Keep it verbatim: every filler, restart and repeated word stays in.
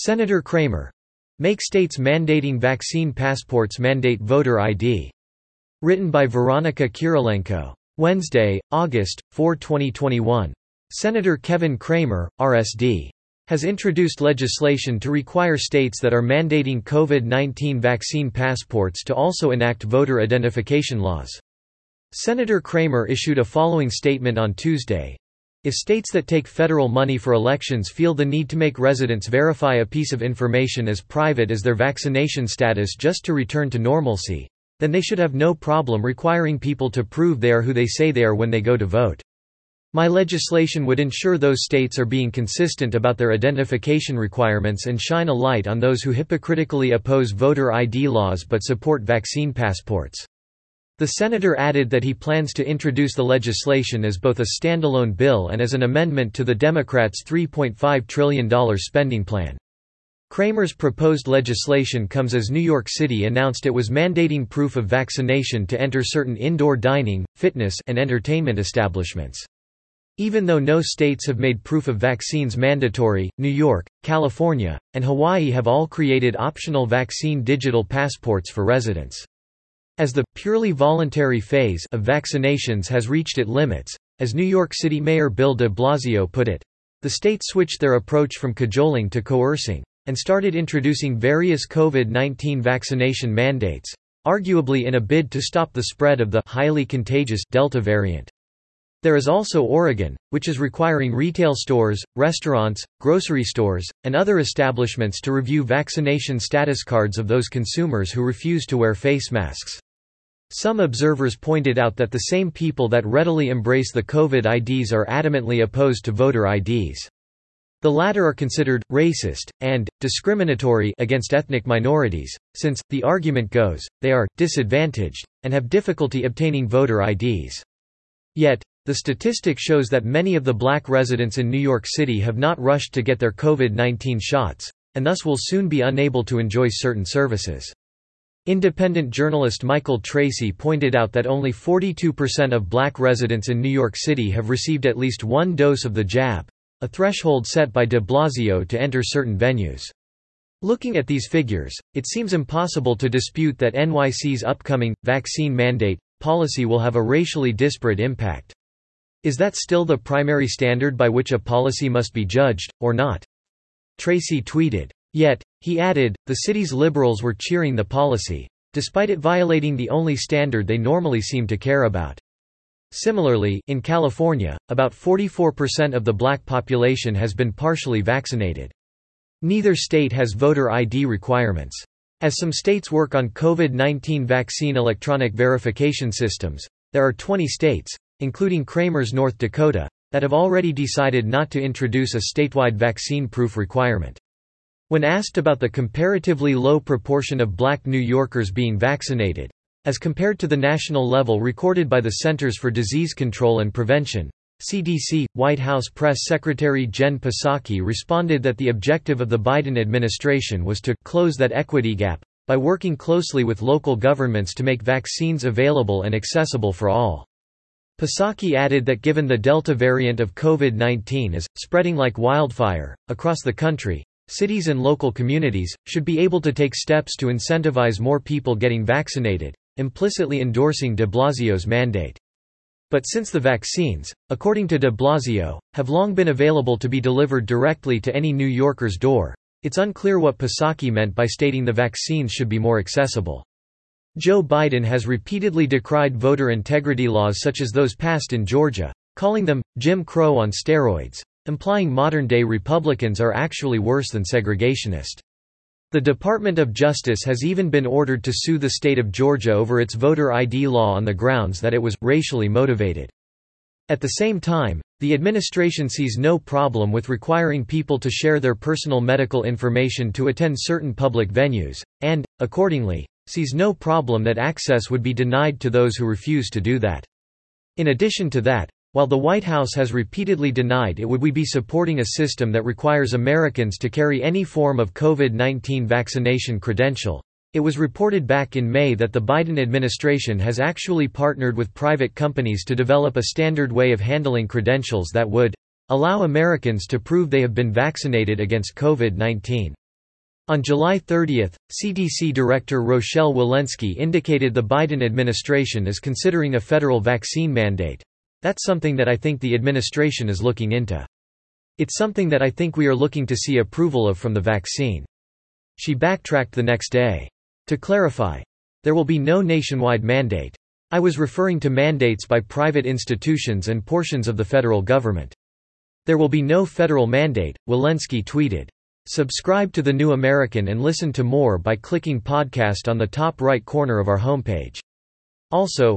Senator Cramer. Make states mandating vaccine passports mandate voter I D. Written by Veronica Kirilenko. Wednesday, August fourth, twenty twenty-one. Senator Kevin Cramer, R S D, has introduced legislation to require states that are mandating COVID nineteen vaccine passports to also enact voter identification laws. Senator Cramer issued a following statement on Tuesday. If states that take federal money for elections feel the need to make residents verify a piece of information as private as their vaccination status just to return to normalcy, then they should have no problem requiring people to prove they are who they say they are when they go to vote. My legislation would ensure those states are being consistent about their identification requirements and shine a light on those who hypocritically oppose voter I D laws but support vaccine passports. The senator added that he plans to introduce the legislation as both a standalone bill and as an amendment to the Democrats' three point five trillion dollars spending plan. Cramer's proposed legislation comes as New York City announced it was mandating proof of vaccination to enter certain indoor dining, fitness, and entertainment establishments. Even though no states have made proof of vaccines mandatory, New York, California, and Hawaii have all created optional vaccine digital passports for residents. As the purely voluntary phase of vaccinations has reached its limits, as New York City Mayor Bill de Blasio put it, the state switched their approach from cajoling to coercing, and started introducing various COVID nineteen vaccination mandates, arguably in a bid to stop the spread of the highly contagious Delta variant. There is also Oregon, which is requiring retail stores, restaurants, grocery stores, and other establishments to review vaccination status cards of those consumers who refuse to wear face masks. Some observers pointed out that the same people that readily embrace the COVID I Ds are adamantly opposed to voter I Ds. The latter are considered racist and discriminatory against ethnic minorities, since, the argument goes, they are disadvantaged and have difficulty obtaining voter I Ds. Yet, the statistic shows that many of the black residents in New York City have not rushed to get their COVID nineteen shots, and thus will soon be unable to enjoy certain services. Independent journalist Michael Tracy pointed out that only forty-two percent of black residents in New York City have received at least one dose of the jab, a threshold set by de Blasio to enter certain venues. Looking at these figures, it seems impossible to dispute that N Y C's upcoming vaccine mandate policy will have a racially disparate impact. Is that still the primary standard by which a policy must be judged, or not? Tracy tweeted. Yet, he added, the city's liberals were cheering the policy, despite it violating the only standard they normally seem to care about. Similarly, in California, about forty-four percent of the black population has been partially vaccinated. Neither state has voter I D requirements. As some states work on COVID nineteen vaccine electronic verification systems, there are twenty states, including Cramer's North Dakota, that have already decided not to introduce a statewide vaccine proof requirement. When asked about the comparatively low proportion of black New Yorkers being vaccinated, as compared to the national level recorded by the Centers for Disease Control and Prevention, C D C, White House Press Secretary Jen Psaki responded that the objective of the Biden administration was to close that equity gap by working closely with local governments to make vaccines available and accessible for all. Psaki added that given the Delta variant of COVID nineteen is spreading like wildfire across the country, cities and local communities should be able to take steps to incentivize more people getting vaccinated, implicitly endorsing de Blasio's mandate. But since the vaccines, according to de Blasio, have long been available to be delivered directly to any New Yorker's door, it's unclear what Psaki meant by stating the vaccines should be more accessible. Joe Biden has repeatedly decried voter integrity laws such as those passed in Georgia, calling them Jim Crow on steroids, implying modern-day Republicans are actually worse than segregationist. The Department of Justice has even been ordered to sue the state of Georgia over its voter I D law on the grounds that it was racially motivated. At the same time, the administration sees no problem with requiring people to share their personal medical information to attend certain public venues, and, accordingly, sees no problem that access would be denied to those who refuse to do that. In addition to that, while the White House has repeatedly denied it would we be supporting a system that requires Americans to carry any form of COVID nineteen vaccination credential, it was reported back in May that the Biden administration has actually partnered with private companies to develop a standard way of handling credentials that would allow Americans to prove they have been vaccinated against COVID nineteen. On July thirtieth, C D C Director Rochelle Walensky indicated the Biden administration is considering a federal vaccine mandate. That's something that I think the administration is looking into. It's something that I think we are looking to see approval of from the vaccine. She backtracked the next day. To clarify, there will be no nationwide mandate. I was referring to mandates by private institutions and portions of the federal government. There will be no federal mandate, Walensky tweeted. Subscribe to The New American and listen to more by clicking podcast on the top right corner of our homepage. Also,